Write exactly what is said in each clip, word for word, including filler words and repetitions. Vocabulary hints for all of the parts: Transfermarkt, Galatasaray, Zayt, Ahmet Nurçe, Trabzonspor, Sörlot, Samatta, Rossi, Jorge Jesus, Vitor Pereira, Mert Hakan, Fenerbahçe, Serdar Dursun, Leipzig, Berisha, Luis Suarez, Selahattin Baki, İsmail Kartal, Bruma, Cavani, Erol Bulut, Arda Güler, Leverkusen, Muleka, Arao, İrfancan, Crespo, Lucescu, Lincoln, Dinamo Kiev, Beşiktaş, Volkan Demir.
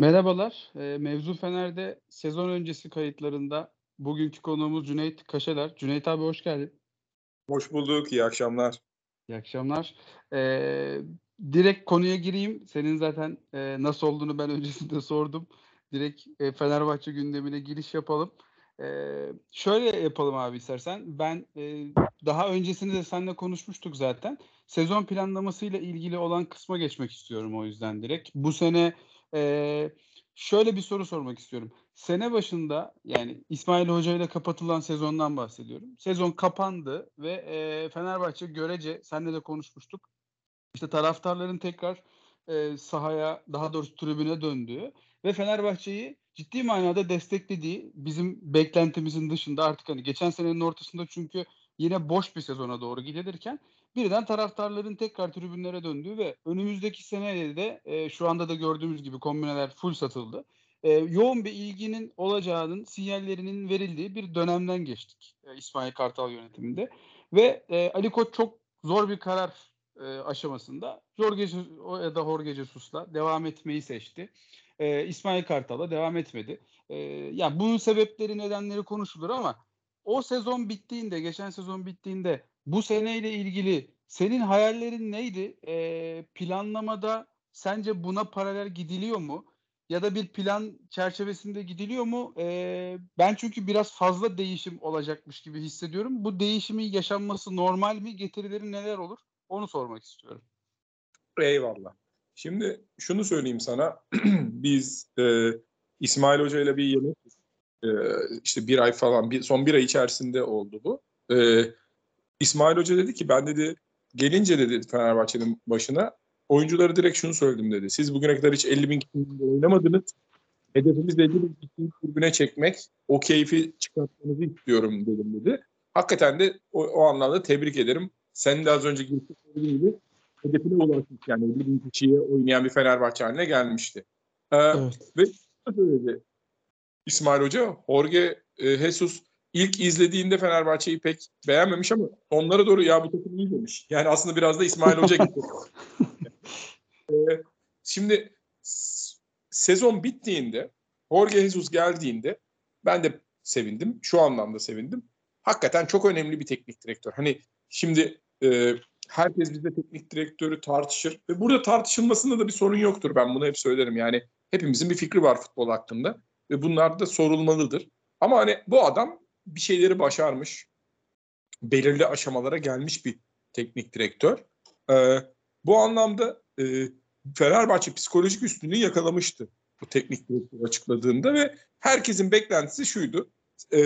Merhabalar. Mevzu Fener'de sezon öncesi kayıtlarında bugünkü konuğumuz Cüneyt Kaşalar. Cüneyt abi hoş geldin. Hoş bulduk. İyi akşamlar. İyi akşamlar. Ee, direkt konuya gireyim. Senin zaten e, nasıl olduğunu ben öncesinde sordum. Direkt e, Fenerbahçe gündemine giriş yapalım. E, şöyle yapalım abi istersen. Ben e, daha öncesinde de seninle konuşmuştuk zaten. Sezon planlamasıyla ilgili olan kısma geçmek istiyorum o yüzden direkt. Bu sene e, şöyle bir soru sormak istiyorum. Sene başında, yani İsmail Hoca ile kapatılan sezondan bahsediyorum. Sezon kapandı ve e, Fenerbahçe görece, seninle de konuşmuştuk, İşte taraftarların tekrar e, sahaya, daha doğrusu tribüne döndüğü ve Fenerbahçe'yi ciddi manada desteklediği, bizim beklentimizin dışında artık hani geçen senenin ortasında, çünkü yine boş bir sezona doğru gidilirken birden taraftarların tekrar tribünlere döndüğü ve önümüzdeki senede de e, şu anda da gördüğümüz gibi kombineler full satıldı. E, yoğun bir ilginin olacağının sinyallerinin verildiği bir dönemden geçtik e, İsmail Kartal yönetiminde ve e, Ali Koç çok zor bir karar e, aşamasında Jorge ya da Jorge Jesus'la devam etmeyi seçti. E, İsmail Kartal'la devam etmedi. E, yani bunun sebepleri, nedenleri konuşulur ama o sezon bittiğinde, geçen sezon bittiğinde bu seneyle ilgili senin hayallerin neydi? E, planlamada sence buna paralel gidiliyor mu? Ya da bir plan çerçevesinde gidiliyor mu? Ee, ben çünkü biraz fazla değişim olacakmış gibi hissediyorum. Bu değişimin yaşanması normal mi? Getirileri neler olur? Onu sormak istiyorum. Eyvallah. Şimdi şunu söyleyeyim sana. Biz e, İsmail Hoca ile bir yemek, e, işte bir ay falan, bir, son bir ay içerisinde oldu bu. E, İsmail Hoca dedi ki, ben dedi gelince dedi Fenerbahçe'nin başına, oyunculara direkt şunu söyledim dedi. Siz bugüne kadar hiç elli bin kişinin oynamadınız. Hedefimiz elli bin kişinin tribüne çekmek. O keyfi çıkartmanızı istiyorum dedim dedi. Hakikaten de o, o anlamda tebrik ederim. Senin de az önce girdiğin gibi hedefine ulaşmış. Yani elli bin kişiye oynayan bir Fenerbahçe haline gelmişti. Ee, evet. Ve söyledi İsmail Hoca, Jorge Jesus ilk izlediğinde Fenerbahçe'yi pek beğenmemiş ama onlara doğru ya bu takım iyi demiş. Yani aslında biraz da İsmail Hoca gitti. Şimdi sezon bittiğinde, Jorge Jesus geldiğinde ben de sevindim. Şu anlamda sevindim. Hakikaten çok önemli bir teknik direktör. Hani şimdi e, herkes bizde teknik direktörü tartışır. Ve burada tartışılmasında da bir sorun yoktur. Ben bunu hep söylerim. Yani hepimizin bir fikri var futbol hakkında. Ve bunlar da sorulmalıdır. Ama hani bu adam bir şeyleri başarmış. Belirli aşamalara gelmiş bir teknik direktör. E, bu anlamda E, Fenerbahçe psikolojik üstünlüğü yakalamıştı bu teknik direktör açıkladığında ve herkesin beklentisi şuydu. E,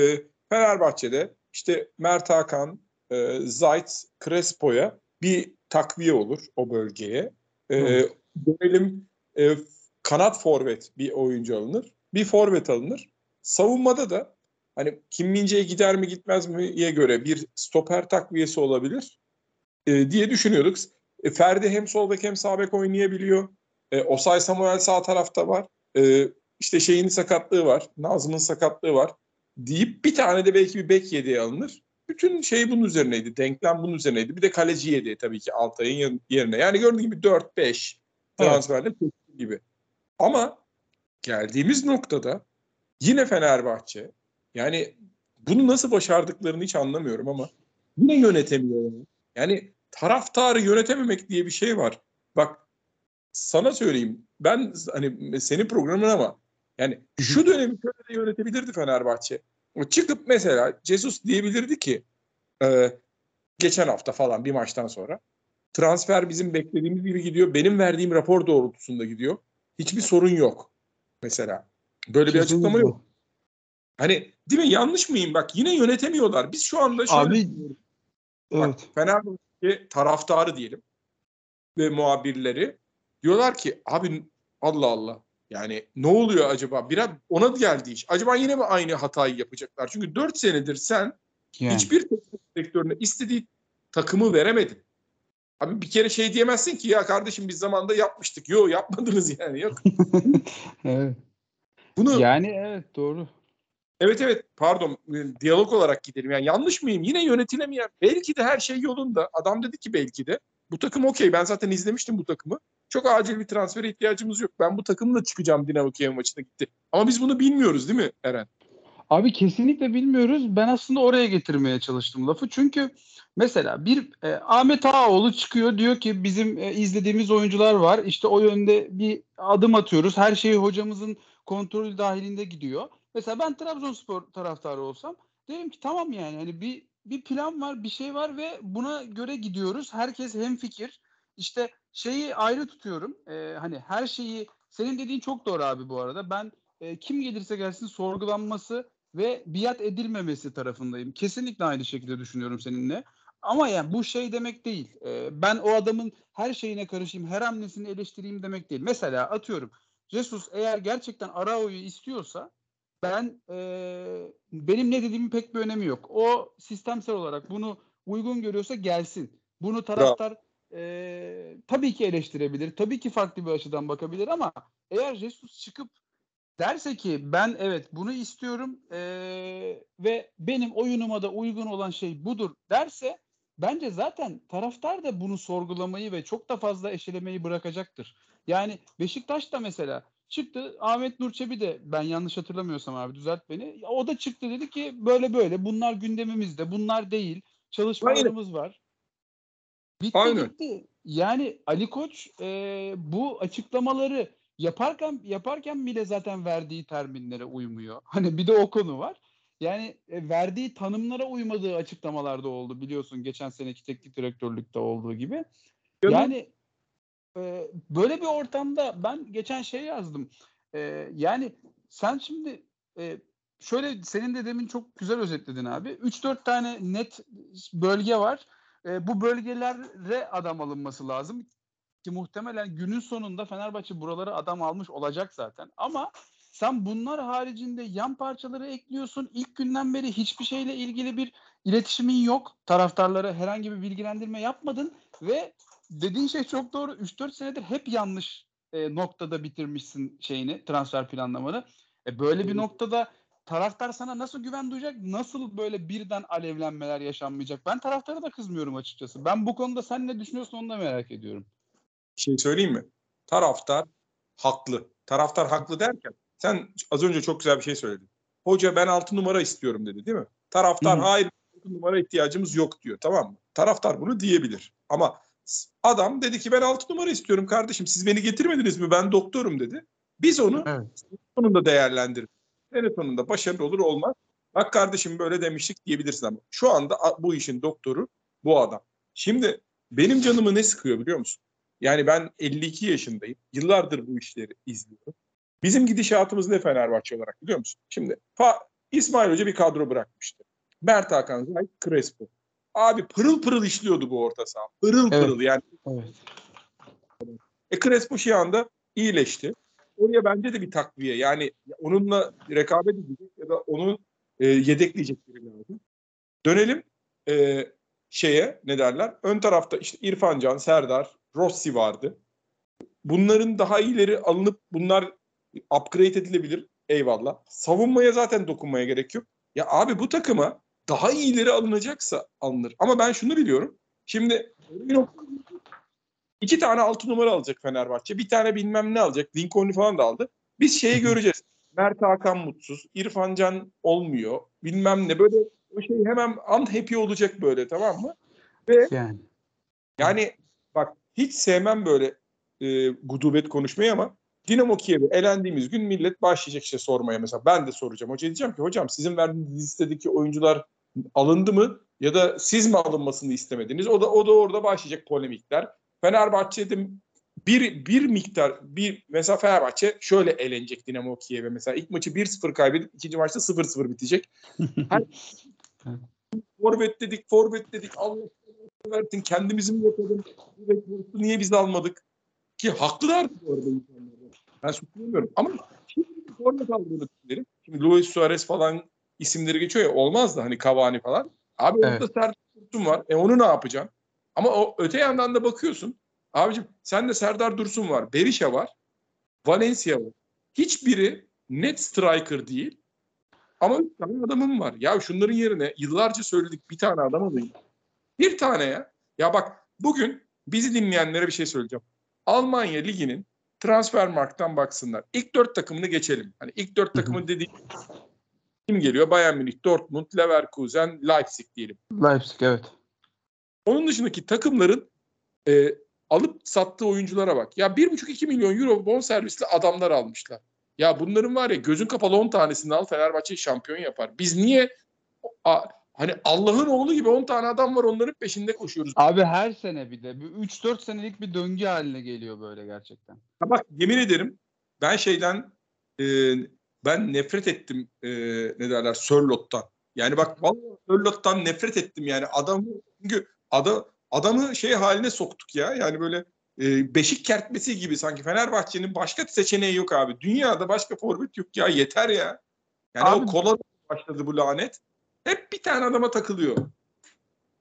Fenerbahçe'de işte Mert Hakan, e, Zayt, Crespo'ya bir takviye olur o bölgeye. E, dönelim e, kanat forvet bir oyuncu alınır. Bir forvet alınır. Savunmada da hani Kim Min-jae'ye gider mi gitmez miye göre bir stoper takviyesi olabilir e, diye düşünüyorduk. Ferdi hem sol bek hem sağ bek oynayabiliyor. E, Osayi-Samuel sağ tarafta var. E, işte şeyin sakatlığı var. Nazım'ın sakatlığı var. Deyip bir tane de belki bir bek yedeği alınır. Bütün şey bunun üzerineydi. Denklem bunun üzerineydi. Bir de kaleci yedeği tabii ki Altay'ın yerine. Yani gördüğün gibi dört beş transferle evet. gibi. Ama geldiğimiz noktada yine Fenerbahçe, yani bunu nasıl başardıklarını hiç anlamıyorum ama yine yönetemiyor. Yani, yani taraftarı yönetememek diye bir şey var. Bak sana söyleyeyim. Ben hani senin programın ama yani şu dönemi şöyle de yönetebilirdi Fenerbahçe. Çıkıp mesela Jesus diyebilirdi ki e, geçen hafta falan bir maçtan sonra transfer bizim beklediğimiz gibi gidiyor. Benim verdiğim rapor doğrultusunda gidiyor. Hiçbir sorun yok. Mesela böyle bir kesinlikle açıklama yok. Hani değil mi? Yanlış mıyım? Bak yine yönetemiyorlar. Biz şu anda şöyle abi, bak, evet. Fenerbahçe taraftarı diyelim ve muhabirleri diyorlar ki abi Allah Allah, yani ne oluyor acaba, biraz ona geldi iş, acaba yine mi aynı hatayı yapacaklar? Çünkü dört senedir sen yani hiçbir teknik direktörüne istediği takımı veremedin. Abi bir kere şey diyemezsin ki ya kardeşim biz zamanında yapmıştık. Yo, yapmadınız yani, yok. Evet. Bunu yani evet doğru. Evet evet pardon, diyalog olarak gidelim. Yani yanlış mıyım? Yine yönetilemeyen. Belki de her şey yolunda. Adam dedi ki belki de bu takım okey. Ben zaten izlemiştim bu takımı. çok acil bir transfere ihtiyacımız yok. Ben bu takımla çıkacağım Dinamo Kiev maçına gitti. Ama biz bunu bilmiyoruz değil mi Eren? Abi kesinlikle bilmiyoruz. Ben aslında oraya getirmeye çalıştım lafı. Çünkü mesela bir e, Ahmet Ağaoğlu çıkıyor diyor ki bizim e, izlediğimiz oyuncular var. İşte o yönde bir adım atıyoruz. Her şey hocamızın kontrolü dahilinde gidiyor. Mesela ben Trabzonspor taraftarı olsam derim ki tamam yani hani bir bir plan var, bir şey var ve buna göre gidiyoruz. Herkes hemfikir. İşte şeyi ayrı tutuyorum. E, hani her şeyi senin dediğin çok doğru abi bu arada. Ben e, kim gelirse gelsin sorgulanması ve biat edilmemesi tarafındayım. Kesinlikle aynı şekilde düşünüyorum seninle. Ama yani bu şey demek değil. E, ben o adamın her şeyine karışayım, her hamlesini eleştireyim demek değil. Mesela atıyorum Jesus eğer gerçekten Arao'yu istiyorsa ben e, benim ne dediğimin pek bir önemi yok. O sistemsel olarak bunu uygun görüyorsa gelsin. Bunu taraftar e, tabii ki eleştirebilir. Tabii ki farklı bir açıdan bakabilir ama eğer Jesus çıkıp derse ki ben evet bunu istiyorum e, ve benim oyunuma da uygun olan şey budur derse bence zaten taraftar da bunu sorgulamayı ve çok da fazla eşelemeyi bırakacaktır. Yani Beşiktaş da mesela çıktı Ahmet Nurçe bir de ben yanlış hatırlamıyorsam abi düzelt beni. O da çıktı dedi ki böyle böyle bunlar gündemimizde bunlar değil çalışmalarımız Aynen. var. Bitti Aynen. gitti. Yani Ali Koç e, bu açıklamaları yaparken yaparken bile zaten verdiği terminlere uymuyor. Hani bir de o konu var. Yani e, verdiği tanımlara uymadığı açıklamalarda oldu biliyorsun geçen seneki teknik direktörlükte olduğu gibi. Yani e, böyle bir ortamda ben geçen şey yazdım. E, yani sen şimdi e, şöyle senin de demin çok güzel özetledin abi. üç dört tane net bölge var. E, bu bölgelere adam alınması lazım. Ki muhtemelen günün sonunda Fenerbahçe buralara adam almış olacak zaten. Ama sen bunlar haricinde yan parçaları ekliyorsun. İlk günden beri hiçbir şeyle ilgili bir iletişimin yok. Taraftarlara herhangi bir bilgilendirme yapmadın. Ve dediğin şey çok doğru. üç dört senedir hep yanlış e, noktada bitirmişsin şeyini, transfer planlamanı. E, böyle bir noktada taraftar sana nasıl güven duyacak? Nasıl böyle birden alevlenmeler yaşanmayacak? Ben taraftara da kızmıyorum açıkçası. Ben bu konuda sen ne düşünüyorsun onu da merak ediyorum. Bir şey söyleyeyim mi? Taraftar haklı. Taraftar haklı derken sen az önce çok güzel bir şey söyledin. Hoca ben altı numara istiyorum dedi değil mi? Taraftar Hı-hı. hayır altı numara ihtiyacımız yok diyor tamam mı? Taraftar bunu diyebilir. Ama adam dedi ki ben altı numara istiyorum kardeşim siz beni getirmediniz mi ben doktorum dedi. Biz onu evet. sonunda değerlendiririz. Sene sonunda başarılı olur olmaz. Bak kardeşim böyle demiştik diyebilirsin ama şu anda bu işin doktoru bu adam. Şimdi benim canımı ne sıkıyor biliyor musun? Yani ben elli iki yaşındayım. Yıllardır bu işleri izliyorum. Bizim gidişatımız ne Fenerbahçe olarak biliyor musun? Şimdi Fa- İsmail Hoca bir kadro bırakmıştı. Mert Hakan, Zayt, Crespo. Abi pırıl pırıl işliyordu bu orta saha. Pırıl evet. pırıl yani. Evet. E Crespo şu anda iyileşti. Oraya bence de bir takviye. Yani onunla rekabet edecek ya da onu e, yedekleyecek biri lazım. Dönelim e, şeye ne derler? Ön tarafta işte İrfancan, Serdar, Rossi vardı. Bunların daha iyileri alınıp bunlar upgrade edilebilir. Eyvallah. Savunmaya zaten dokunmaya gerek yok. Ya abi bu takıma daha iyileri alınacaksa alınır. Ama ben şunu biliyorum. Şimdi iki tane altı numara alacak Fenerbahçe. Bir tane bilmem ne alacak. Lincoln'u falan da aldı. Biz şeyi göreceğiz. Mert Hakan mutsuz. İrfancan olmuyor. Bilmem ne. Böyle o şey hemen unhappy olacak böyle tamam mı? Ve yani, yani bak hiç sevmem böyle e, gudubet konuşmayı ama Dinamo Kiev'e elendiğimiz gün millet başlayacak işte sormaya mesela. Ben de soracağım. Hoca diyeceğim ki hocam sizin verdiğiniz listedeki oyuncular alındı mı? Ya da siz mi alınmasını istemediniz? O da o da orada başlayacak polemikler. Fenerbahçe'de bir bir miktar bir mesela Fenerbahçe şöyle elenecek Dinamo Kiev'e mesela. İlk maçı bir sıfır kaybedip ikinci maçta sıfır sıfır bitecek. Her, forvet dedik, forvet dedik. Allah verdin, kendimizi mi yapalım? Niye biz almadık? Ki haklılar bu arada insanlar. Ben suçlamıyorum. Ama şimdi forvet aldığını düşünelim. Şimdi Luis Suarez falan isimleri geçiyor ya olmaz da hani Cavani falan. Abi evet. orada Serdar Dursun var. E onu ne yapacaksın? Ama o öte yandan da bakıyorsun. Abicim sen de Serdar Dursun var. Berisha var. Valencia var. Hiçbiri net striker değil. Ama üç tane adamım var. Ya şunların yerine yıllarca söyledik bir tane adam alayım. Bir tane ya. Ya bak bugün bizi dinleyenlere bir şey söyleyeceğim. Almanya Ligi'nin Transfermarkt'tan baksınlar. İlk dört takımını geçelim. Hani ilk dört takımı dediğim kim geliyor? Bayern Münih, Dortmund, Leverkusen, Leipzig diyelim. Leipzig, evet. Onun dışındaki takımların e, alıp sattığı oyunculara bak. Ya bir buçuk iki milyon euro bonservisli adamlar almışlar. Ya bunların var ya, gözün kapalı on tanesini al, Fenerbahçe'yi şampiyon yapar. Biz niye a, hani Allah'ın oğlu gibi on tane adam var, onların peşinde koşuyoruz. Abi her sene bir de üç dört senelik bir döngü haline geliyor böyle gerçekten. Ya bak yemin ederim ben şeyden e, ben nefret ettim e, ne derler Sörlot'tan. Yani bak vallahi Sörlot'tan nefret ettim yani adamı, çünkü adam adamı şey haline soktuk ya. Yani böyle e, beşik kertmesi gibi sanki Fenerbahçe'nin başka seçeneği yok abi. Dünyada başka forvet yok ya, yeter ya. Yani abi, o kola başladı bu lanet. Hep bir tane adama takılıyor.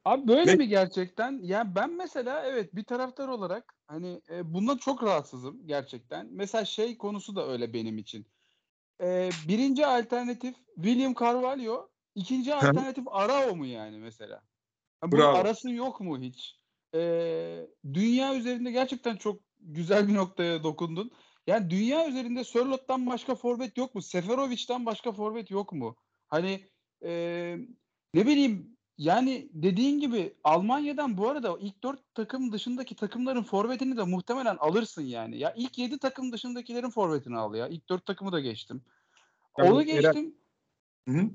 Abi böyle Ve... mi gerçekten? Yani ben mesela evet bir taraftar olarak hani e, bundan çok rahatsızım gerçekten. Mesela şey konusu da öyle benim için. E, birinci alternatif William Carvalho, ikinci alternatif Arao mu yani mesela? Yani bunun arası yok mu hiç? Ee, dünya üzerinde gerçekten çok güzel bir noktaya dokundun. Yani dünya üzerinde Sörlot'tan başka forvet yok mu? Seferovic'den başka forvet yok mu? Hani e, ne bileyim yani dediğin gibi Almanya'dan bu arada ilk dört takım dışındaki takımların forvetini de muhtemelen alırsın yani. Ya ilk yedi takım dışındakilerin forvetini al ya. İlk dört takımı da geçtim. Tabii, Onu geçtim. Hı-hı.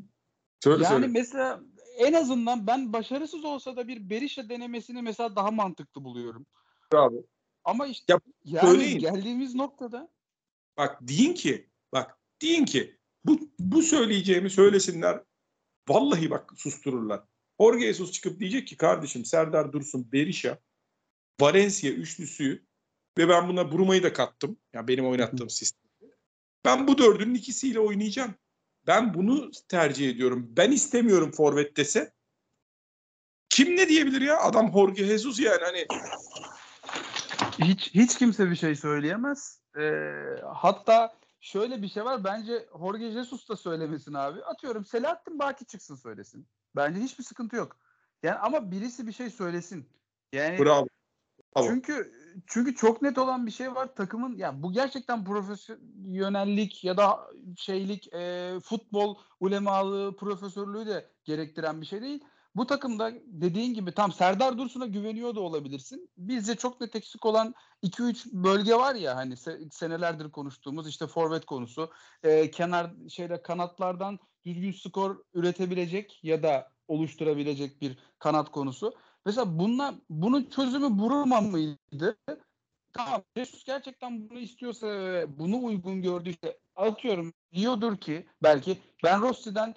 Söyle, yani söyle. Mesela en azından ben başarısız olsa da bir Berisha denemesini mesela daha mantıklı buluyorum. Abi. Ama işte ya, yani geldiğimiz noktada bak deyin ki bak deyin ki bu bu söyleyeceğimi söylesinler. Vallahi bak sustururlar. Jorge Jesus çıkıp diyecek ki kardeşim Serdar Dursun, Berisha, Valencia üçlüsü ve ben buna Bruma'yı da kattım. Ya yani benim oynattığım sistem. Ben bu dördünün ikisiyle oynayacağım. Ben bunu tercih ediyorum. Ben istemiyorum forvet dese. Kim ne diyebilir ya? Adam Jorge Jesus yani hani. Hiç hiç kimse bir şey söyleyemez. Ee, hatta şöyle bir şey var. Bence Jorge Jesus da söylemesin abi. Atıyorum Selahattin Baki çıksın söylesin. Bence hiçbir sıkıntı yok. Yani ama birisi bir şey söylesin. Yani bravo. Bravo. Çünkü çünkü çok net olan bir şey var. Takımın yani bu gerçekten profesyonellik ya da şeylik e, futbol ulemalığı, profesörlüğü de gerektiren bir şey değil. Bu takımda dediğin gibi tam Serdar Dursun'a güveniyor da olabilirsin. Bizce çok net eksik olan iki üç bölge var ya hani se- senelerdir konuştuğumuz işte forvet konusu. E, kenar şeyle kanatlardan düzgün skor üretebilecek ya da oluşturabilecek bir kanat konusu. Mesela bunlar, bunun çözümü Bruma mıydı? Tamam. Jesus gerçekten bunu istiyorsa, bunu uygun gördüyse atıyorum diyordur ki belki ben Rossi'den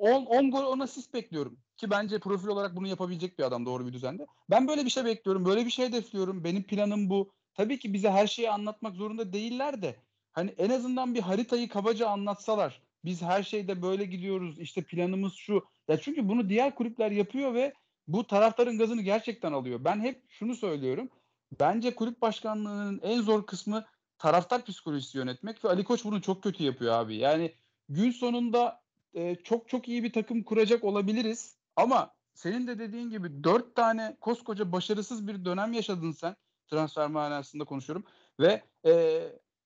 on gol on asist bekliyorum. Ki bence profil olarak bunu yapabilecek bir adam doğru bir düzende. Ben böyle bir şey bekliyorum. Böyle bir şey hedefliyorum. Benim planım bu. Tabii ki bize her şeyi anlatmak zorunda değiller de hani en azından bir haritayı kabaca anlatsalar. Biz her şeyde böyle gidiyoruz. İşte planımız şu. Ya çünkü bunu diğer kulüpler yapıyor ve bu taraftarın gazını gerçekten alıyor. Ben hep şunu söylüyorum. Bence kulüp başkanlığının en zor kısmı taraftar psikolojisi yönetmek ve Ali Koç bunu çok kötü yapıyor abi. Yani gün sonunda e, çok çok iyi bir takım kuracak olabiliriz ama senin de dediğin gibi dört tane koskoca başarısız bir dönem yaşadın sen. Transfer manasında konuşuyorum ve e,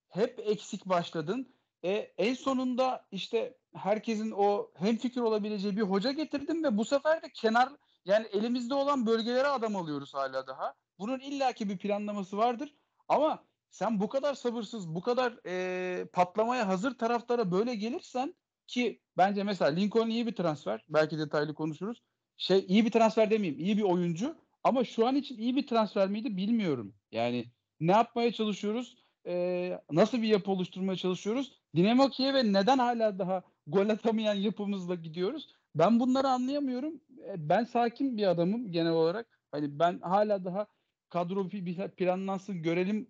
hep eksik başladın. E, en sonunda işte herkesin o hemfikir olabileceği bir hoca getirdin ve bu sefer de kenar yani elimizde olan bölgelere adam alıyoruz hala daha. Bunun illaki bir planlaması vardır. Ama sen bu kadar sabırsız, bu kadar e, patlamaya hazır taraftara böyle gelirsen ki bence mesela Lincoln iyi bir transfer. Belki detaylı konuşuruz. Şey iyi bir transfer demeyeyim, iyi bir oyuncu. Ama şu an için iyi bir transfer miydi bilmiyorum. Yani ne yapmaya çalışıyoruz? E, nasıl bir yapı oluşturmaya çalışıyoruz? Dinamo Kiev'e neden hala daha gol atamayan yapımızla gidiyoruz? Ben bunları anlayamıyorum. Ben sakin bir adamım genel olarak. Hani ben hala daha kadro planlansın görelim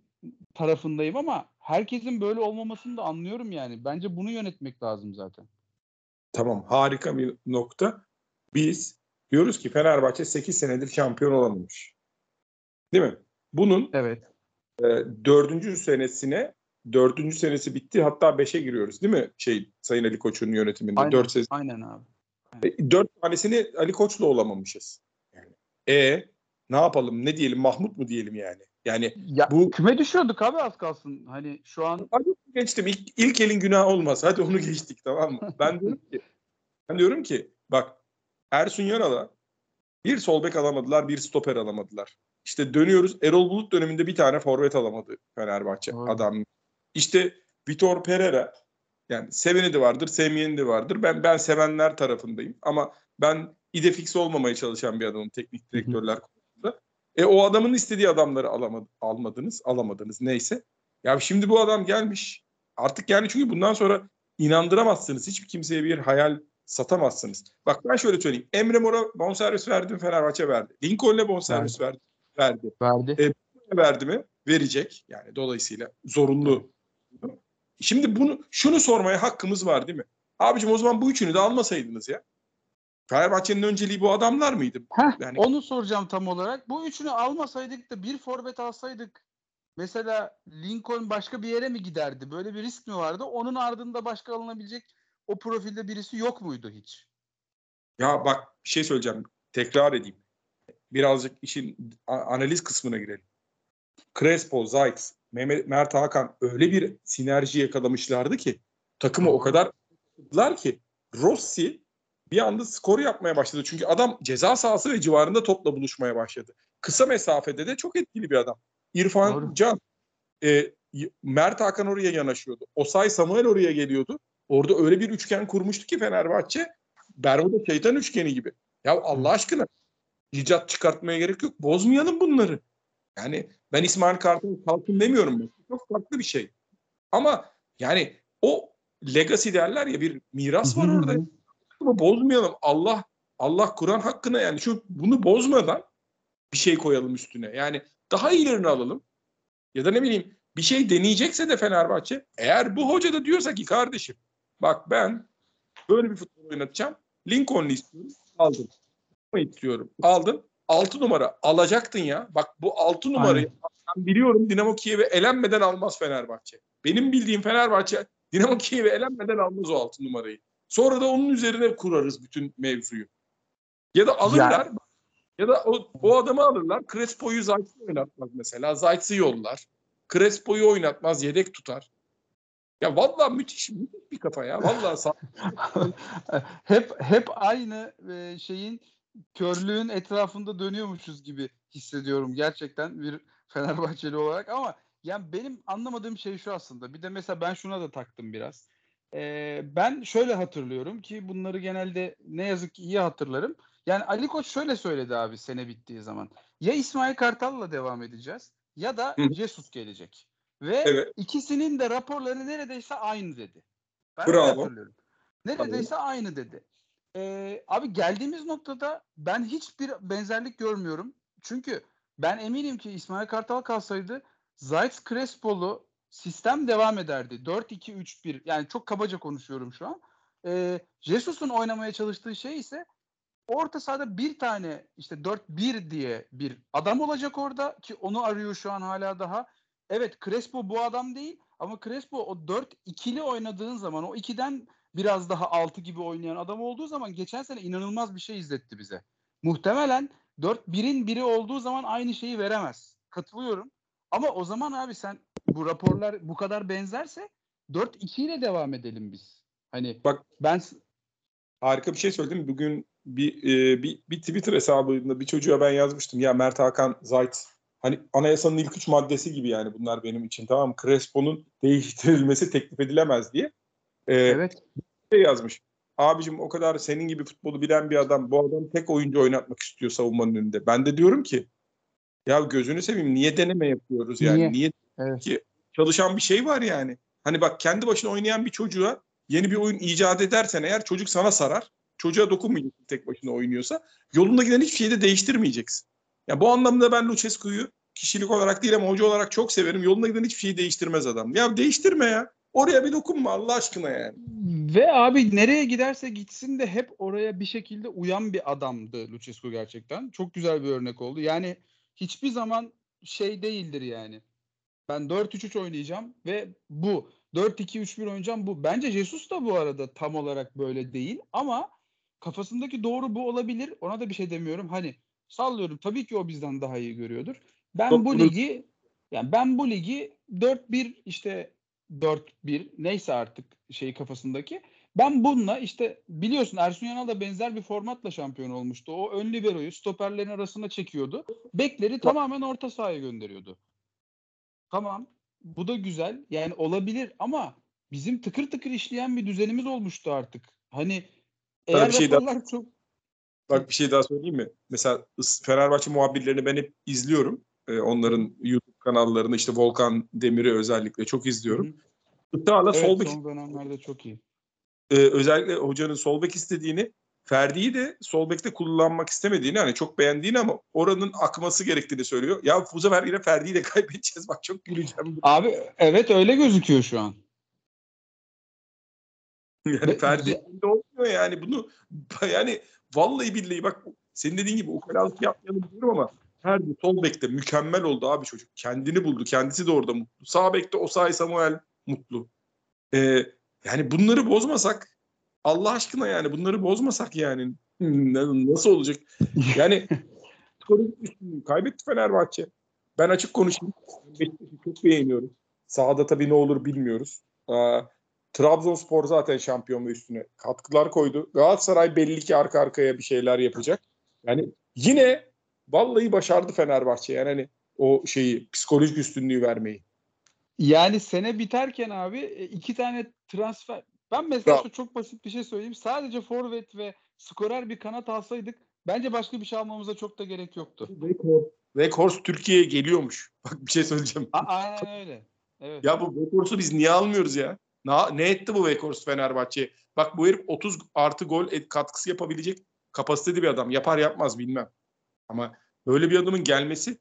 tarafındayım ama herkesin böyle olmamasını da anlıyorum yani. Bence bunu yönetmek lazım zaten. Tamam, harika bir nokta. Biz diyoruz ki Fenerbahçe sekiz senedir şampiyon olamamış. Değil mi? Bunun evet. E, dördüncü senesine dördüncü senesi bitti. Hatta beşe giriyoruz değil mi? Şey Sayın Ali Koç'un yönetiminde. Aynen, dört sezon. Aynen abi. Dört tanesini Ali Koç'la olamamışız. Yani. E ne yapalım? Ne diyelim? Mahmut mu diyelim yani? Yani ya, bu küme düşüyorduk abi az kalsın. Hani şu an hadi geçtim. İlk, ilk elin günahı olmaz. Hadi onu geçtik, tamam mı? Ben diyorum ki ben diyorum ki bak, Ersun Yanal'a bir sol bek alamadılar, bir stoper alamadılar. İşte dönüyoruz. Erol Bulut döneminde bir tane forvet alamadı Fenerbahçe hmm. adam. İşte Vitor Pereira, yani seveni de vardır, sevmeyeni de vardır. Ben ben sevenler tarafındayım ama ben idefix olmamaya çalışan bir adamım teknik direktörler hmm. konusunda. E o adamın istediği adamları alamadı, almadınız, alamadınız neyse. Ya şimdi bu adam gelmiş. Artık yani çünkü bundan sonra inandıramazsınız. Hiçbir kimseye bir hayal satamazsınız. Bak ben şöyle söyleyeyim. Emre Mor'a bonservis verdim, Fenerbahçe verdi. Lincoln'e bonservis verdi. Verdi. Verdi. verdi. E, verdi mi? Verecek. Yani dolayısıyla zorunlu. Şimdi bunu, şunu sormaya hakkımız var değil mi? Abicim o zaman bu üçünü de almasaydınız ya. Fenerbahçe'nin önceliği bu adamlar mıydı? Heh, yani... Onu soracağım tam olarak. Bu üçünü almasaydık da bir forvet alsaydık, mesela Lincoln başka bir yere mi giderdi? Böyle bir risk mi vardı? Onun ardında başka alınabilecek o profilde birisi yok muydu hiç? Ya bak bir şey söyleyeceğim. Tekrar edeyim. Birazcık işin analiz kısmına girelim. Crespo, Zayt, Mehmet, Mert Hakan öyle bir sinerji yakalamışlardı ki takımı o kadar tuttular ki Rossi bir anda skoru yapmaya başladı. Çünkü adam ceza sahası ve civarında topla buluşmaya başladı. Kısa mesafede de çok etkili bir adam. İrfancan, e, Mert Hakan oraya yanaşıyordu. Osayi-Samuel oraya geliyordu. Orada öyle bir üçgen kurmuştu ki Fenerbahçe, Bermuda şeytan üçgeni gibi. Ya Allah aşkına icat çıkartmaya gerek yok. Bozmayalım bunları. Yani ben İsmail Kartal'ın kalkın demiyorum. Çok farklı bir şey. Ama yani o legacy derler ya, bir miras var orada. Bozmayalım. Allah Allah Kur'an hakkına yani şu bunu bozmadan bir şey koyalım üstüne. Yani daha iyilerini alalım. Ya da ne bileyim bir şey deneyecekse de Fenerbahçe, eğer bu hoca da diyorsa ki kardeşim bak ben böyle bir futbol oynatacağım. Lincoln'u istiyorum. Aldım. istiyorum. Aldım. altı numara alacaktın ya. Bak bu altı numarayı ben biliyorum, Dinamo Kiev'e elenmeden almaz Fenerbahçe. Benim bildiğim Fenerbahçe Dinamo Kiev'e elenmeden almaz o altı numarayı. Sonra da onun üzerine kurarız bütün mevzuyu. Ya da alırlar yani. Ya da o, o adamı alırlar. Crespo'yu Zayt'ı oynatmaz mesela. Zayt'ı yollar. Crespo'yu oynatmaz. Yedek tutar. Ya vallahi müthiş, müthiş bir kafa ya. Vallahi sağ hep hep aynı şeyin, körlüğün etrafında dönüyormuşuz gibi hissediyorum gerçekten bir Fenerbahçeli olarak. Ama yani benim anlamadığım şey şu aslında. Bir de mesela ben şuna da taktım biraz. Ee, ben şöyle hatırlıyorum ki bunları genelde ne yazık ki iyi hatırlarım. Yani Ali Koç şöyle söyledi abi sene bittiği zaman. Ya İsmail Kartal'la devam edeceğiz ya da Hı. Jesus gelecek. Ve evet. ikisinin de raporları neredeyse aynı dedi. Ben Bravo. hatırlıyorum. Neredeyse Bravo. aynı dedi. Ee, abi geldiğimiz noktada ben hiçbir benzerlik görmüyorum. Çünkü ben eminim ki İsmail Kartal kalsaydı Zayt Crespo'lu sistem devam ederdi. dört iki üç bir, yani çok kabaca konuşuyorum şu an. Ee, Jesus'un oynamaya çalıştığı şey ise orta sahada bir tane işte dört bir diye bir adam olacak orada ki onu arıyor şu an hala daha. Evet, Crespo bu adam değil ama Crespo o dört ikili oynadığın zaman, o ikiden biraz daha altı gibi oynayan adam olduğu zaman geçen sene inanılmaz bir şey izletti bize. Muhtemelen dört birin biri olduğu zaman aynı şeyi veremez. Katılıyorum. Ama o zaman abi sen bu raporlar bu kadar benzerse dört iki ile devam edelim biz. Hani bak ben harika bir şey söyledim. Bugün bir e, bir, bir Twitter hesabında bir çocuğa ben yazmıştım. Ya Mert Hakan, Zayt, hani anayasanın ilk üç maddesi gibi yani bunlar benim için, tamam mı? Crespo'nun değiştirilmesi teklif edilemez diye. Ee, evet. Şey yazmış. Abicim o kadar senin gibi futbolu bilen bir adam, bu adam tek oyuncu oynatmak istiyor savunmanın önünde. Ben de diyorum ki ya gözünü seveyim, niye deneme yapıyoruz yani? Niye? niye evet. Ki çalışan bir şey var yani. Hani bak kendi başına oynayan bir çocuğa yeni bir oyun icat edersen eğer, çocuk sana sarar. Çocuğa dokunmayacaksın tek başına oynuyorsa. Yolunda giden hiçbir şeyi de değiştirmeyeceksin. Ya yani bu anlamda ben Lucescu'yu kişilik olarak değil ama hoca olarak çok severim. Yolunda giden hiçbir şeyi değiştirmez adam. Ya değiştirme ya. Oraya bir dokunma Allah aşkına yani. Ve abi nereye giderse gitsin de hep oraya bir şekilde uyan bir adamdı Lucescu gerçekten. Çok güzel bir örnek oldu. Yani hiçbir zaman şey değildir yani. Ben dört üç üç oynayacağım ve bu. dört iki üç bir oynayacağım bu. Bence Jesus da bu arada tam olarak böyle değil ama kafasındaki doğru bu olabilir. Ona da bir şey demiyorum. Hani sallıyorum. Tabii ki o bizden daha iyi görüyordur. Ben Çok bu ligi Yani ben bu ligi dört bir işte dört bir neyse artık şeyi kafasındaki. Ben bununla işte biliyorsun Ersun Yanal da benzer bir formatla şampiyon olmuştu. O ön liberoyu stoperlerin arasına çekiyordu. Bekleri tamamen orta sahaya gönderiyordu. Tamam. Bu da güzel. Yani olabilir ama bizim tıkır tıkır işleyen bir düzenimiz olmuştu artık. Hani eğer bir şey daha, çok... Bak bir şey daha söyleyeyim mi? Mesela Fenerbahçe muhabirlerini ben hep izliyorum. Ee, onların YouTube kanallarını işte Volkan Demir'i özellikle çok izliyorum. Ittihalla evet, sol bek son dönemlerde çok iyi. Ee, özellikle hocanın sol bek istediğini, Ferdi'yi de sol bekte kullanmak istemediğini, hani çok beğendiğini ama oranın akması gerektiğini söylüyor. Ya bu sefer yine Ferdi'yi de kaybedeceğiz. Bak çok güleceğim. Abi evet öyle gözüküyor şu an. Yani Ferdi ne olmuyor yani bunu yani vallahi billahi bak senin dediğin gibi o kadar yapmayalım diyorum ama Ferdi sol bekte mükemmel oldu abi çocuk. Kendini buldu. Kendisi de orada mutlu. Sağ bekte Osayi-Samuel mutlu. Ee, yani bunları bozmasak Allah aşkına yani bunları bozmasak yani nasıl olacak? Yani kaybetti Fenerbahçe. Ben açık konuşayım. Çok beğeniyorum. Sahada tabii ne olur bilmiyoruz. Ee, Trabzonspor zaten şampiyon ve üstüne katkılar koydu. Galatasaray belli ki arka arkaya bir şeyler yapacak. Yani yine vallahi başardı Fenerbahçe. Yani hani o şeyi psikolojik üstünlüğü vermeyi. Yani sene biterken abi iki tane transfer. Ben mesela çok basit bir şey söyleyeyim. Sadece forvet ve skorer bir kanat alsaydık bence başka bir şey almamıza çok da gerek yoktu. Weghorst Türkiye'ye geliyormuş. Bak bir şey söyleyeceğim. A- aynen öyle. Evet. Ya bu Weghorst'u biz niye almıyoruz ya? Na, ne etti bu Weghorst Fenerbahçe'ye? Bak bu herif otuz artı gol et, katkısı yapabilecek kapasiteli bir adam. Yapar yapmaz bilmem. Ama böyle bir adamın gelmesi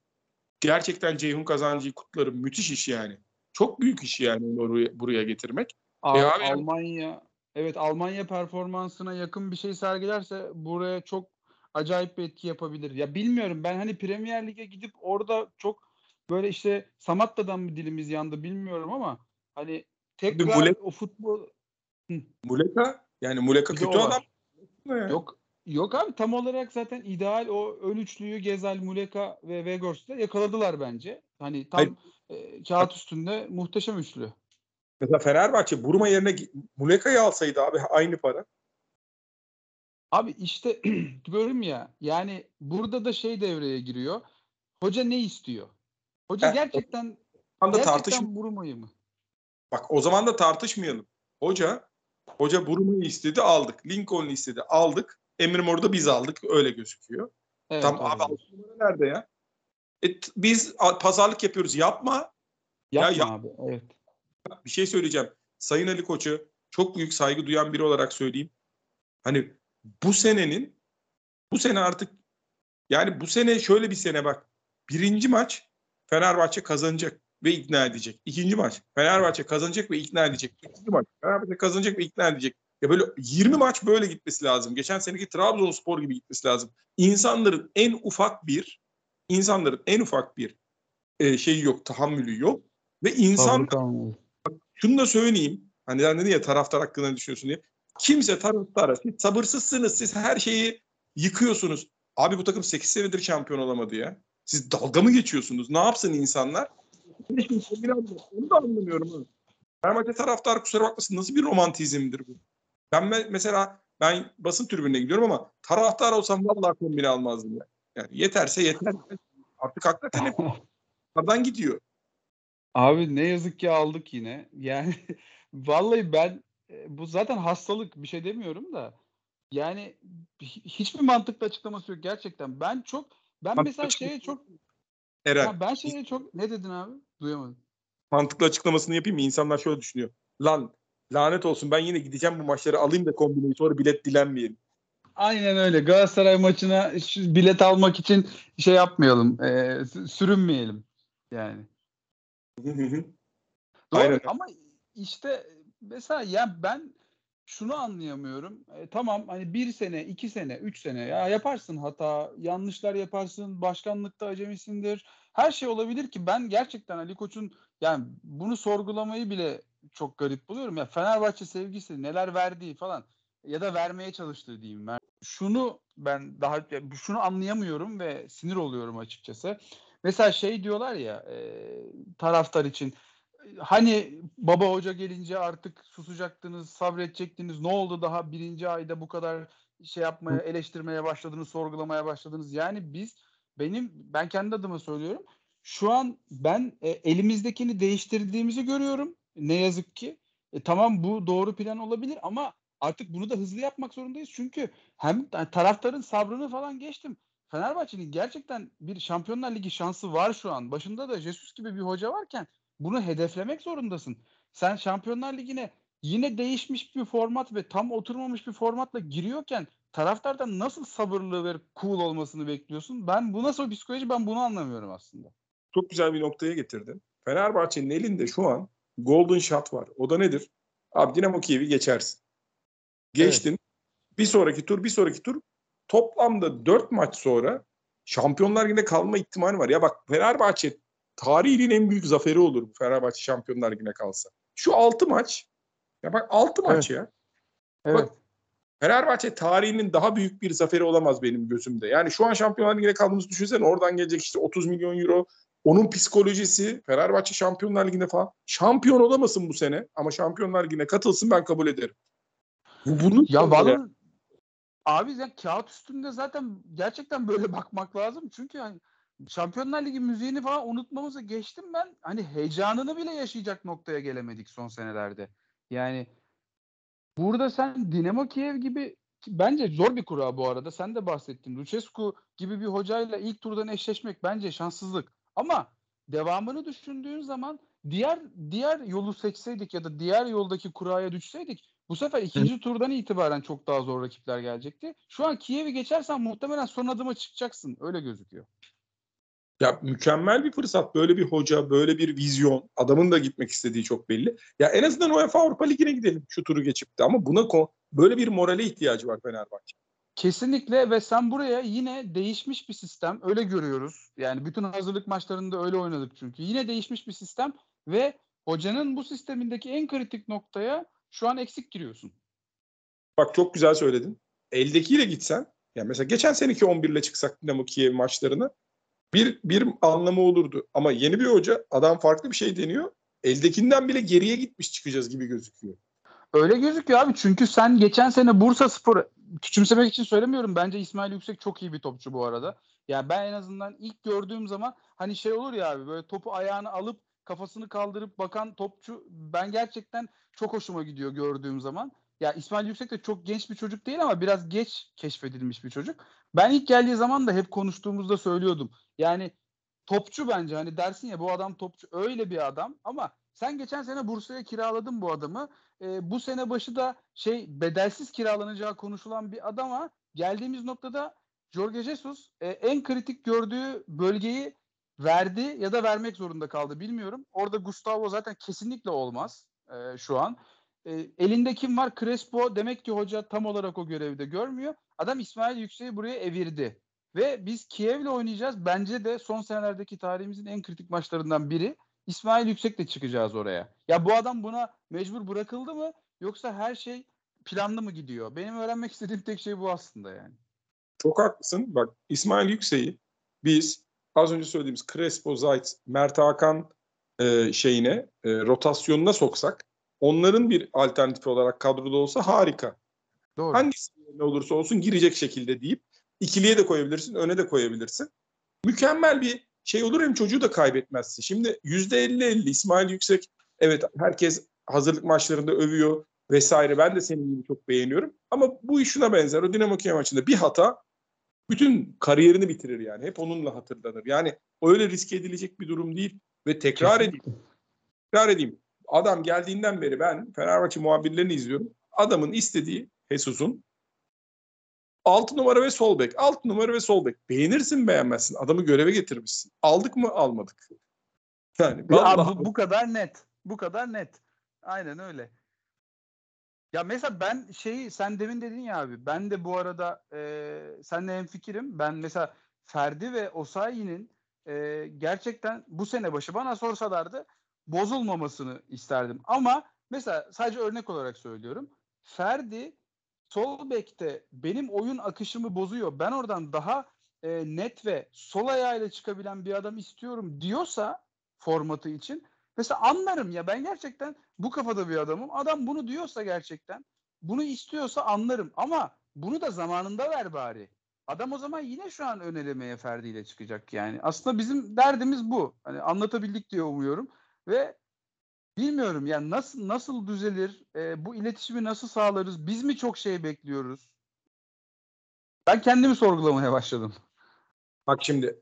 gerçekten Ceyhun Kazancı'yı kutlarım. Müthiş iş yani. Çok büyük iş yani buraya, buraya getirmek. Al, e abi, Almanya evet Almanya performansına yakın bir şey sergilerse buraya çok acayip bir etki yapabilir. Ya bilmiyorum ben hani Premier Lig'e gidip orada çok böyle işte Samatta'dan mı dilimiz yandı bilmiyorum ama hani tekrar Muleka, o futbol Hı. Muleka yani Muleka kötü adam. Yok yok abi tam olarak zaten ideal o ön üçlüyü Gezel, Muleka ve Weghorst'la yakaladılar bence. Hani tam e, kağıt üstünde muhteşem üçlü. Mesela Fenerbahçe Burma yerine Muleka'yı alsaydı abi aynı para. Abi işte diyorum ya yani burada da şey devreye giriyor. Hoca ne istiyor? Hoca Heh, gerçekten gerçekten tartış... Burma'yı mı? Bak o zaman da tartışmayalım. Hoca hoca Burma'yı istedi aldık. Lincoln'u istedi aldık. Emir Mor'da biz aldık öyle gözüküyor. Evet, tam abi altı numara nerede ya? E, biz pazarlık yapıyoruz. Yapma. Yapma ya, abi. Yap... Evet. Bir şey söyleyeceğim. Sayın Ali Koç'u çok büyük saygı duyan biri olarak söyleyeyim. Hani bu senenin bu sene artık yani bu sene şöyle bir sene bak. Birinci maç Fenerbahçe kazanacak ve ikna edecek. İkinci maç Fenerbahçe kazanacak ve ikna edecek. Üçüncü maç Fenerbahçe kazanacak ve ikna edecek. Ya böyle yirmi maç böyle gitmesi lazım. Geçen seneki Trabzonspor gibi gitmesi lazım. İnsanların en ufak bir insanların en ufak bir e, şeyi yok, tahammülü yok ve insan tamam. Şunu da söyleyeyim. Hani sen dedin ya taraftar hakkında düşünüyorsun diye. Kimse taraftara sabırsızsınız. Siz her şeyi yıkıyorsunuz. Abi bu takım sekiz senedir şampiyon olamadı ya. Siz dalga mı geçiyorsunuz? Ne yapsın insanlar? Onu da anlamıyorum. Fenerbahçe taraftar kusura bakmasın. Nasıl bir romantizmdir bu? Ben mesela ben basın tribününe gidiyorum ama taraftar olsam vallahi kombine almazdım ya. Yani yeterse yeter. Artık hakikaten hep oradan gidiyor. Abi ne yazık ki aldık yine. Yani vallahi ben bu zaten hastalık bir şey demiyorum da yani hiçbir mantıklı açıklaması yok gerçekten. Ben çok ben mantıklı mesela şeye çok Eren. Ben şeye çok ne dedin abi? Duyamadım. Mantıklı açıklamasını yapayım mı? İnsanlar şöyle düşünüyor. Lan lanet olsun ben yine gideceğim bu maçları alayım da kombineyi sonra bilet dilenmeyelim. Aynen öyle. Galatasaray maçına bilet almak için şey yapmayalım. E, sürünmeyelim yani. Doğru aynen. Ama işte mesela ya ben şunu anlayamıyorum. E, tamam hani bir sene, iki sene, üç sene ya yaparsın hata, yanlışlar yaparsın, başkanlıkta acemisindir. Her şey olabilir ki ben gerçekten Ali Koç'un yani bunu sorgulamayı bile çok garip buluyorum. Ya Fenerbahçe sevgisi neler verdiği falan ya da vermeye çalıştığı diyeyim ben. Şunu ben daha şunu anlayamıyorum ve sinir oluyorum açıkçası. Mesela şey diyorlar ya e, taraftar için, hani baba hoca gelince artık susacaktınız, sabredecektiniz. Ne oldu daha birinci ayda bu kadar şey yapmaya, eleştirmeye başladınız, sorgulamaya başladınız. Yani biz, benim, ben kendi adıma söylüyorum. Şu an ben e, elimizdekini değiştirdiğimizi görüyorum. Ne yazık ki. E, tamam, bu doğru plan olabilir ama artık bunu da hızlı yapmak zorundayız. Çünkü hem taraftarın sabrını falan geçtim. Fenerbahçe'nin gerçekten bir Şampiyonlar Ligi şansı var şu an. Başında da Jesus gibi bir hoca varken bunu hedeflemek zorundasın. Sen Şampiyonlar Ligi'ne yine değişmiş bir format ve tam oturmamış bir formatla giriyorken taraftardan nasıl sabırlı ve cool olmasını bekliyorsun? Ben bu nasıl psikoloji, ben bunu anlamıyorum aslında. Çok güzel bir noktaya getirdin. Fenerbahçe'nin elinde şu an golden shot var. O da nedir? Abi Dinamo Kiev'i geçersin. Geçtin. Evet. Bir sonraki tur, bir sonraki tur. Toplamda dört maç sonra Şampiyonlar Ligi'nde kalma ihtimali var. Ya bak, Fenerbahçe tarihinin en büyük zaferi olur bu, Fenerbahçe Şampiyonlar Ligi'ne kalsa. Şu altı maç. Ya bak, altı evet. maç ya. Evet. Bak, Fenerbahçe tarihinin daha büyük bir zaferi olamaz benim gözümde. Yani şu an Şampiyonlar Ligi'ne kaldığımızı düşünsene. Oradan gelecek işte otuz milyon euro. Onun psikolojisi, Fenerbahçe Şampiyonlar Ligi'ne falan. Şampiyon olamasın bu sene ama Şampiyonlar Ligi'ne katılsın, ben kabul ederim. Bunu ya vallahi abi, ya kağıt üstünde zaten gerçekten böyle bakmak lazım. Çünkü hani Şampiyonlar Ligi müziğini falan unutmamızı geçtim ben. Hani heyecanını bile yaşayacak noktaya gelemedik son senelerde. Yani burada sen Dinamo Kiev gibi, bence zor bir kura bu arada. Sen de bahsettin. Lucescu gibi bir hocayla ilk turdan eşleşmek bence şanssızlık. Ama devamını düşündüğün zaman diğer diğer yolu seçseydik ya da diğer yoldaki kuraya düşseydik, bu sefer ikinci turdan itibaren çok daha zor rakipler gelecekti. Şu an Kiev'i geçersen muhtemelen son adıma çıkacaksın. Öyle gözüküyor. Ya mükemmel bir fırsat. Böyle bir hoca, böyle bir vizyon. Adamın da gitmek istediği çok belli. Ya en azından UEFA Avrupa Ligi'ne gidelim şu turu geçip de. Ama buna ko- böyle bir morale ihtiyacı var Fenerbahçe. Kesinlikle ve sen buraya yine değişmiş bir sistem. Öyle görüyoruz. Yani bütün hazırlık maçlarında öyle oynadık çünkü. Yine değişmiş bir sistem ve hocanın bu sistemindeki en kritik noktaya şu an eksik giriyorsun. Bak, çok güzel söyledin. Eldekiyle gitsen, yani mesela geçen seneki on birle çıksak Dinamo Kiev maçlarını bir bir anlamı olurdu. Ama yeni bir hoca, adam farklı bir şey deniyor. Eldekinden bile geriye gitmiş çıkacağız gibi gözüküyor. Öyle gözüküyor abi. Çünkü sen geçen sene Bursaspor, küçümsemek için söylemiyorum. Bence İsmail Yüksek çok iyi bir topçu bu arada. Yani ben en azından ilk gördüğüm zaman hani şey olur ya abi, böyle topu ayağına alıp kafasını kaldırıp bakan topçu, ben gerçekten çok hoşuma gidiyor gördüğüm zaman. Ya İsmail Yüksek de çok genç bir çocuk değil ama biraz geç keşfedilmiş bir çocuk. Ben ilk geldiği zaman da hep konuştuğumuzda söylüyordum. Yani topçu bence, hani dersin ya bu adam topçu, öyle bir adam ama sen geçen sene Bursa'ya kiraladın bu adamı. E, bu sene başı da şey, bedelsiz kiralanacağı konuşulan bir adama geldiğimiz noktada Jorge Jesus e, en kritik gördüğü bölgeyi verdi ya da vermek zorunda kaldı, bilmiyorum. Orada Gustavo zaten kesinlikle olmaz e, şu an. E, elinde kim var? Crespo. Demek ki hoca tam olarak o görevde görmüyor. Adam İsmail Yüksek'i buraya evirdi. Ve biz Kiev'le oynayacağız. Bence de son senelerdeki tarihimizin en kritik maçlarından biri. İsmail Yüksek'le çıkacağız oraya. Ya bu adam buna mecbur bırakıldı mı? Yoksa her şey planlı mı gidiyor? Benim öğrenmek istediğim tek şey bu aslında yani. Çok haklısın. Bak, İsmail Yüksek'i biz az önce söylediğimiz Crespo, Zayt, Mert Hakan e, şeyine, e, rotasyonuna soksak, onların bir alternatifi olarak kadroda olsa harika. Doğru. Hangisi ne olursa olsun girecek şekilde deyip ikiliye de koyabilirsin, öne de koyabilirsin. Mükemmel bir şey olur, hem çocuğu da kaybetmezsin. Şimdi yüzde elli elli İsmail Yüksek, evet herkes hazırlık maçlarında övüyor vesaire. Ben de senin gibi çok beğeniyorum. Ama bu iş şuna benzer. O Dinamo Kiev maçında bir hata bütün kariyerini bitirir yani. Hep onunla hatırlanır. Yani öyle riske edilecek bir durum değil. Ve tekrar edeyim. Tekrar edeyim. Adam geldiğinden beri ben Fenerbahçe muhabirlerini izliyorum. Adamın istediği Jesus'un altı numara ve sol bek. altı numara ve sol bek. Beğenirsin beğenmezsin. Adamı göreve getirmişsin. Aldık mı almadık. Yani ya, bu, bu kadar net. Bu kadar net. Aynen öyle. Ya mesela ben şeyi, sen demin dedin ya abi, ben de bu arada e, seninle hemfikirim. Ben mesela Ferdi ve Osayi'nin e, gerçekten bu sene başı bana sorsalardı bozulmamasını isterdim. Ama mesela sadece örnek olarak söylüyorum. Ferdi sol bekte benim oyun akışımı bozuyor. Ben oradan daha e, net ve sol ayağıyla çıkabilen bir adam istiyorum diyorsa formatı için mesela anlarım ya, ben gerçekten bu kafada bir adamım. Adam bunu diyorsa gerçekten bunu istiyorsa anlarım ama bunu da zamanında ver bari. Adam o zaman yine şu an önelemeye Ferdi ile çıkacak yani. Aslında bizim derdimiz bu. Hani anlatabildik diye umuyorum ve bilmiyorum yani nasıl nasıl düzelir? E, bu iletişimi nasıl sağlarız? Biz mi çok şey bekliyoruz? Ben kendimi sorgulamaya başladım. Bak şimdi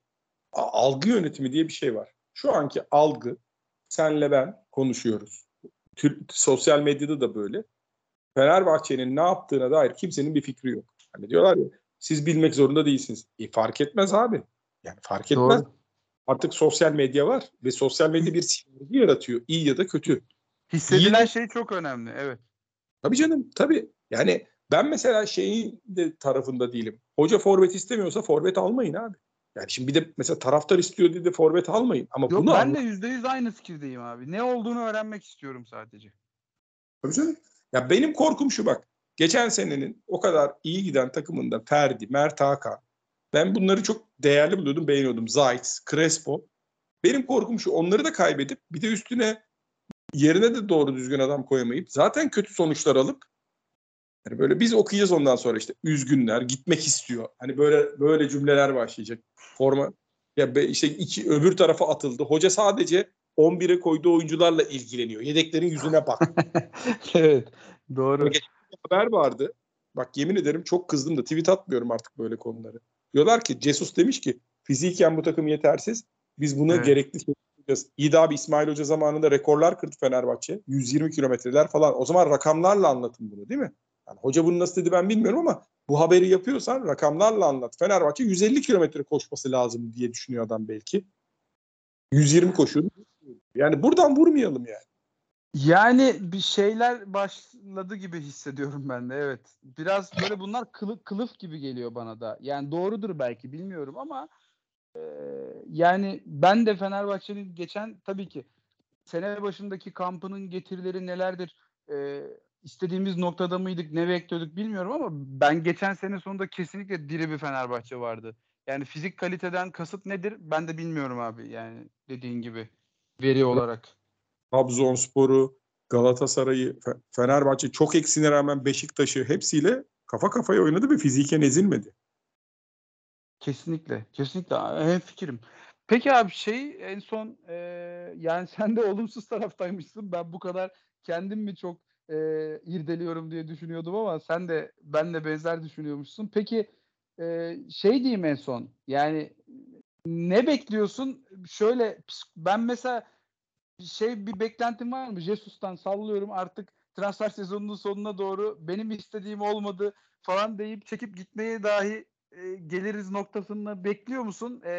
algı yönetimi diye bir şey var. Şu anki algı, senle ben konuşuyoruz. Türk, sosyal medyada da böyle. Fenerbahçe'nin ne yaptığına dair kimsenin bir fikri yok. Hani diyorlar ya, siz bilmek zorunda değilsiniz. E, fark etmez abi. Yani fark etmez. Doğru. Artık sosyal medya var ve sosyal medya bir sinerji yaratıyor. İyi ya da kötü. Hissedilen İyi... şey çok önemli. Evet. Tabii canım, tabii. Yani ben mesela şeyin de tarafında değilim. Hoca forvet istemiyorsa forvet almayın abi. Yani şimdi bir de mesela taraftar istiyor diye de forvet almayın. Ama Yok, bunu ben de yüzde yüz aynı fikirdeyim abi. Ne olduğunu öğrenmek istiyorum sadece. Tabii canım. Ya benim korkum şu bak. Geçen senenin o kadar iyi giden takımında Ferdi, Mert Hakan, ben bunları çok değerli buluyordum, beğeniyordum. Zayt, Crespo. Benim korkum şu, onları da kaybedip bir de üstüne yerine de doğru düzgün adam koyamayıp zaten kötü sonuçlar alıp yani böyle biz okuyacağız ondan sonra işte üzgünler, gitmek istiyor. Hani böyle böyle cümleler başlayacak. Forma ya be, işte iki öbür tarafa atıldı. Hoca sadece on bire koyduğu oyuncularla ilgileniyor. Yedeklerin yüzüne bak. Evet, doğru. Yani geçen bir haber vardı. Bak yemin ederim çok kızdım da tweet atmıyorum artık böyle konuları. Diyorlar ki Jesus demiş ki fiziken bu takım yetersiz. Biz buna evet. gerekli şey yapacağız. İyi de abi İsmail Hoca zamanında rekorlar kırdı Fenerbahçe. yüz yirmi kilometreler falan. O zaman rakamlarla anlatın bunu değil mi? Yani hoca bunu nasıl dedi ben bilmiyorum ama bu haberi yapıyorsan rakamlarla anlat. Fenerbahçe yüz elli kilometre koşması lazım diye düşünüyor adam belki. yüz yirmi koşuyor. Yani buradan vurmayalım yani. Yani bir şeyler başladı gibi hissediyorum ben de, evet. Biraz böyle bunlar kılıf, kılıf gibi geliyor bana da. Yani doğrudur belki, bilmiyorum ama e, yani ben de Fenerbahçe'nin geçen tabii ki sene başındaki kampının getirileri nelerdir, e, istediğimiz noktada mıydık, ne bekliyorduk bilmiyorum ama ben geçen sene sonunda kesinlikle diri bir Fenerbahçe vardı. Yani fizik kaliteden kasıt nedir ben de bilmiyorum abi, yani dediğin gibi veri olarak. Trabzonspor'u, Galatasaray'ı, Fenerbahçe çok eksine rağmen Beşiktaş'ı hepsiyle kafa kafaya oynadı ve fiziken ezilmedi. Kesinlikle. Kesinlikle. Hemfikirim. Peki abi şey en son e, yani sen de olumsuz taraftaymışsın. Ben bu kadar kendim mi çok e, irdeliyorum diye düşünüyordum ama sen de benle benzer düşünüyormuşsun. Peki e, şey diyeyim en son. Yani ne bekliyorsun? Şöyle ben mesela şey bir beklentim var mı? Jesus'tan sallıyorum artık transfer sezonunun sonuna doğru benim istediğim olmadı falan deyip çekip gitmeye dahi e, geliriz noktasını bekliyor musun? E,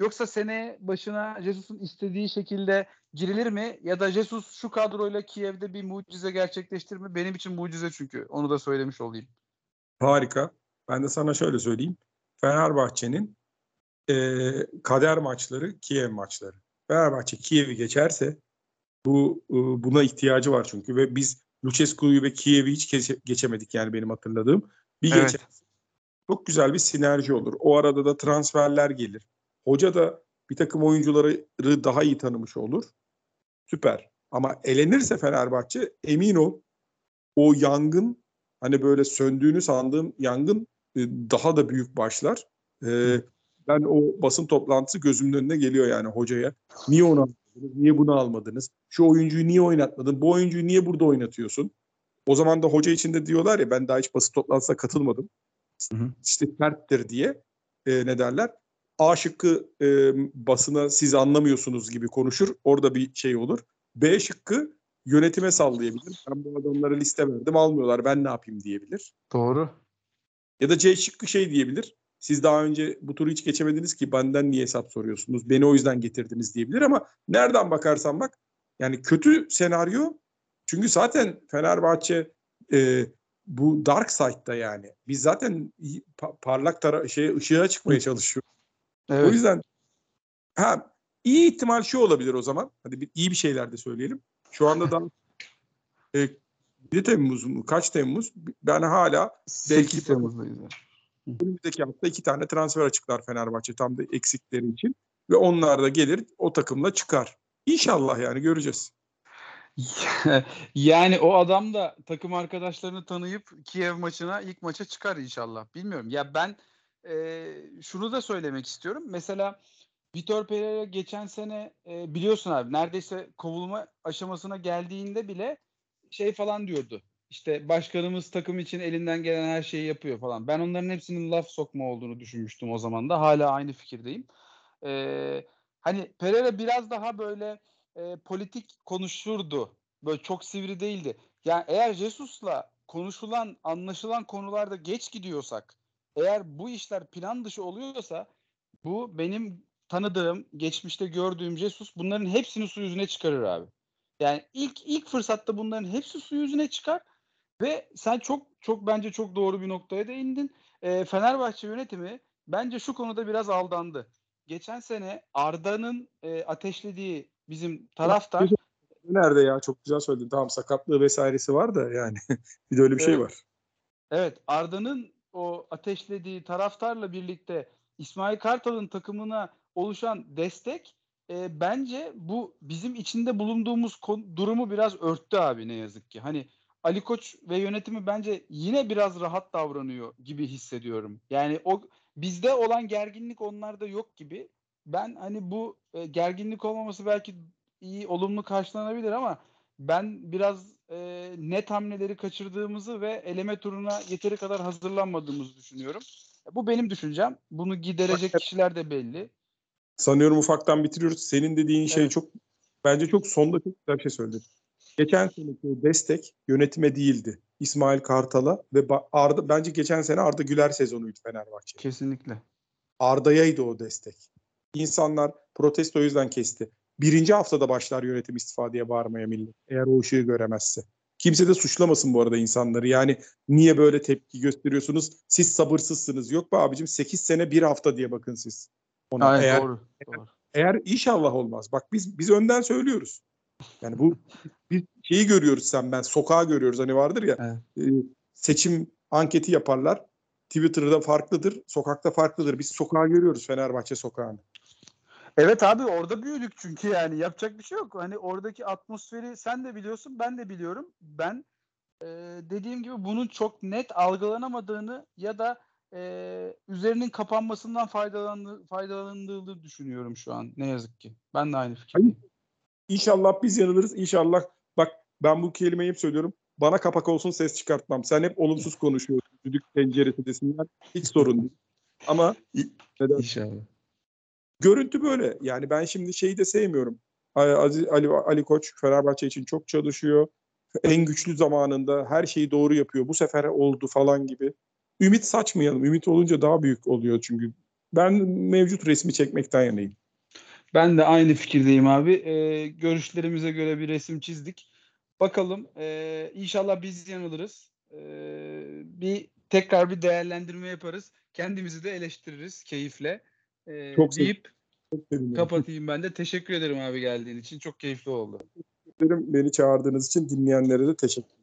yoksa sene başına Jesus'un istediği şekilde girilir mi? Ya da Jesus şu kadroyla Kiev'de bir mucize gerçekleştirir mi? Benim için mucize çünkü. Onu da söylemiş olayım. Harika. Ben de sana şöyle söyleyeyim. Fenerbahçe'nin e, kader maçları, Kiev maçları. Fenerbahçe Kiev'i geçerse bu buna ihtiyacı var çünkü ve biz Lucescu'yu ve Kiev'i hiç geçemedik yani benim hatırladığım. Bir evet. geçerse çok güzel bir sinerji olur. O arada da transferler gelir. Hoca da bir takım oyuncuları daha iyi tanımış olur. Süper. Ama elenirse Fenerbahçe emin ol o yangın hani böyle söndüğünü sandığım yangın daha da büyük başlar. Ee, Ben o basın toplantısı gözümün önüne geliyor yani hocaya. Niye onu almadınız? Niye bunu almadınız? Şu oyuncuyu niye oynatmadın? Bu oyuncuyu niye burada oynatıyorsun? O zaman da hoca içinde diyorlar ya ben daha hiç basın toplantısına katılmadım. Hı hı. İşte serttir diye e, ne derler? A şıkkı e, basına siz anlamıyorsunuz gibi konuşur. Orada bir şey olur. B şıkkı yönetime sallayabilir. Ben bu adamlara liste verdim almıyorlar ben ne yapayım diyebilir. Doğru. Ya da C şıkkı şey diyebilir. Siz daha önce bu turu hiç geçemediniz ki benden niye hesap soruyorsunuz? Beni o yüzden getirdiniz diyebilir ama nereden bakarsan bak. Yani kötü senaryo. Çünkü zaten Fenerbahçe e, bu dark side'da yani. Biz zaten parlak tara- şey, ışığa çıkmaya çalışıyoruz. Evet. O yüzden ha, iyi ihtimal şu olabilir o zaman. Hadi bir, iyi bir şeyler de söyleyelim. Şu anda da e, bir Temmuz mu? Kaç Temmuz? Ben hala belki Temmuz'dayız. Önümüzdeki hafta iki tane transfer açıklar Fenerbahçe tam da eksikleri için. Ve onlar da gelir o takımla çıkar. İnşallah yani göreceğiz. Yani o adam da takım arkadaşlarını tanıyıp Kiev maçına ilk maça çıkar inşallah. Bilmiyorum. Ya ben e, şunu da söylemek istiyorum. Mesela Vitor Pereira geçen sene e, biliyorsun abi neredeyse kovulma aşamasına geldiğinde bile şey falan diyordu. İşte başkanımız takım için elinden gelen her şeyi yapıyor falan. Ben onların hepsinin laf sokma olduğunu düşünmüştüm o zaman da. Hala aynı fikirdeyim. Ee, hani Pereira biraz daha böyle e, politik konuşurdu. Böyle çok sivri değildi. Yani eğer Jesus'la konuşulan, anlaşılan konularda geç gidiyorsak, eğer bu işler plan dışı oluyorsa, bu benim tanıdığım, geçmişte gördüğüm Jesus bunların hepsini su yüzüne çıkarır abi. Yani ilk ilk fırsatta bunların hepsi su yüzüne çıkar. Ve sen çok çok bence çok doğru bir noktaya değindin. E, Fenerbahçe yönetimi bence şu konuda biraz aldandı. Geçen sene Arda'nın e, ateşlediği bizim taraftar. Nerede ya? Çok güzel söyledin. Tamam sakatlığı vesairesi var da yani. Bir de öyle bir evet. şey var. Evet. Arda'nın o ateşlediği taraftarla birlikte İsmail Kartal'ın takımına oluşan destek e, bence bu bizim içinde bulunduğumuz kon- durumu biraz örttü abi ne yazık ki. Hani Ali Koç ve yönetimi bence yine biraz rahat davranıyor gibi hissediyorum. Yani o bizde olan gerginlik onlarda yok gibi. Ben hani bu e, gerginlik olmaması belki iyi, olumlu karşılanabilir ama ben biraz e, net hamleleri kaçırdığımızı ve eleme turuna yeteri kadar hazırlanmadığımızı düşünüyorum. Bu benim düşüncem. Bunu giderecek kişiler de belli. Sanıyorum ufaktan bitiriyoruz. Senin dediğin evet. şey çok bence çok sonda çok güzel bir şey söyledin. Geçen seneki destek yönetime değildi. İsmail Kartal'a ve Arda, bence geçen sene Arda Güler sezonuydu Fenerbahçe. Kesinlikle. Arda'yaydı o destek. İnsanlar protesto o yüzden kesti. Birinci haftada başlar yönetim istifa diye bağırmaya millet. Eğer o ışığı göremezse. Kimse de suçlamasın bu arada insanları. Yani niye böyle tepki gösteriyorsunuz? Siz sabırsızsınız. Yok be abicim sekiz sene bir hafta diye bakın siz. Ona Hayır, eğer, doğru, eğer, doğru. eğer inşallah olmaz. Bak biz biz önden söylüyoruz. Yani bu bir şeyi görüyoruz sen ben sokağa görüyoruz hani vardır ya evet. e, seçim anketi yaparlar Twitter'da farklıdır sokakta farklıdır biz sokağa görüyoruz Fenerbahçe sokağını. Evet abi orada büyüdük çünkü yani yapacak bir şey yok hani oradaki atmosferi sen de biliyorsun ben de biliyorum ben e, dediğim gibi bunun çok net algılanamadığını ya da e, üzerinin kapanmasından faydalandı, faydalandığını düşünüyorum şu an ne yazık ki ben de aynı fikirdeyim. İnşallah biz yanılırız. İnşallah bak ben bu kelimeyi hep söylüyorum. Bana kapak olsun ses çıkartmam. Sen hep olumsuz konuşuyorsun. Düdük penceresi desinler. Hiç sorun değil. Ama neden? İnşallah. Görüntü böyle. Yani ben şimdi şeyi de sevmiyorum. Ali, Ali, Ali Koç Fenerbahçe için çok çalışıyor. En güçlü zamanında her şeyi doğru yapıyor. Bu sefer oldu falan gibi. Ümit saçmayalım. Ümit olunca daha büyük oluyor çünkü. Ben mevcut resmi çekmekten yanayım. Ben de aynı fikirdeyim abi. Ee, görüşlerimize göre bir resim çizdik. Bakalım e, inşallah biz yanılırız. E, bir tekrar bir değerlendirme yaparız. Kendimizi de eleştiririz keyifle. E, çok deyip çok kapatayım ben de. Teşekkür ederim abi geldiğin için. Çok keyifli oldu. Beni çağırdığınız için dinleyenlere de teşekkür ederim.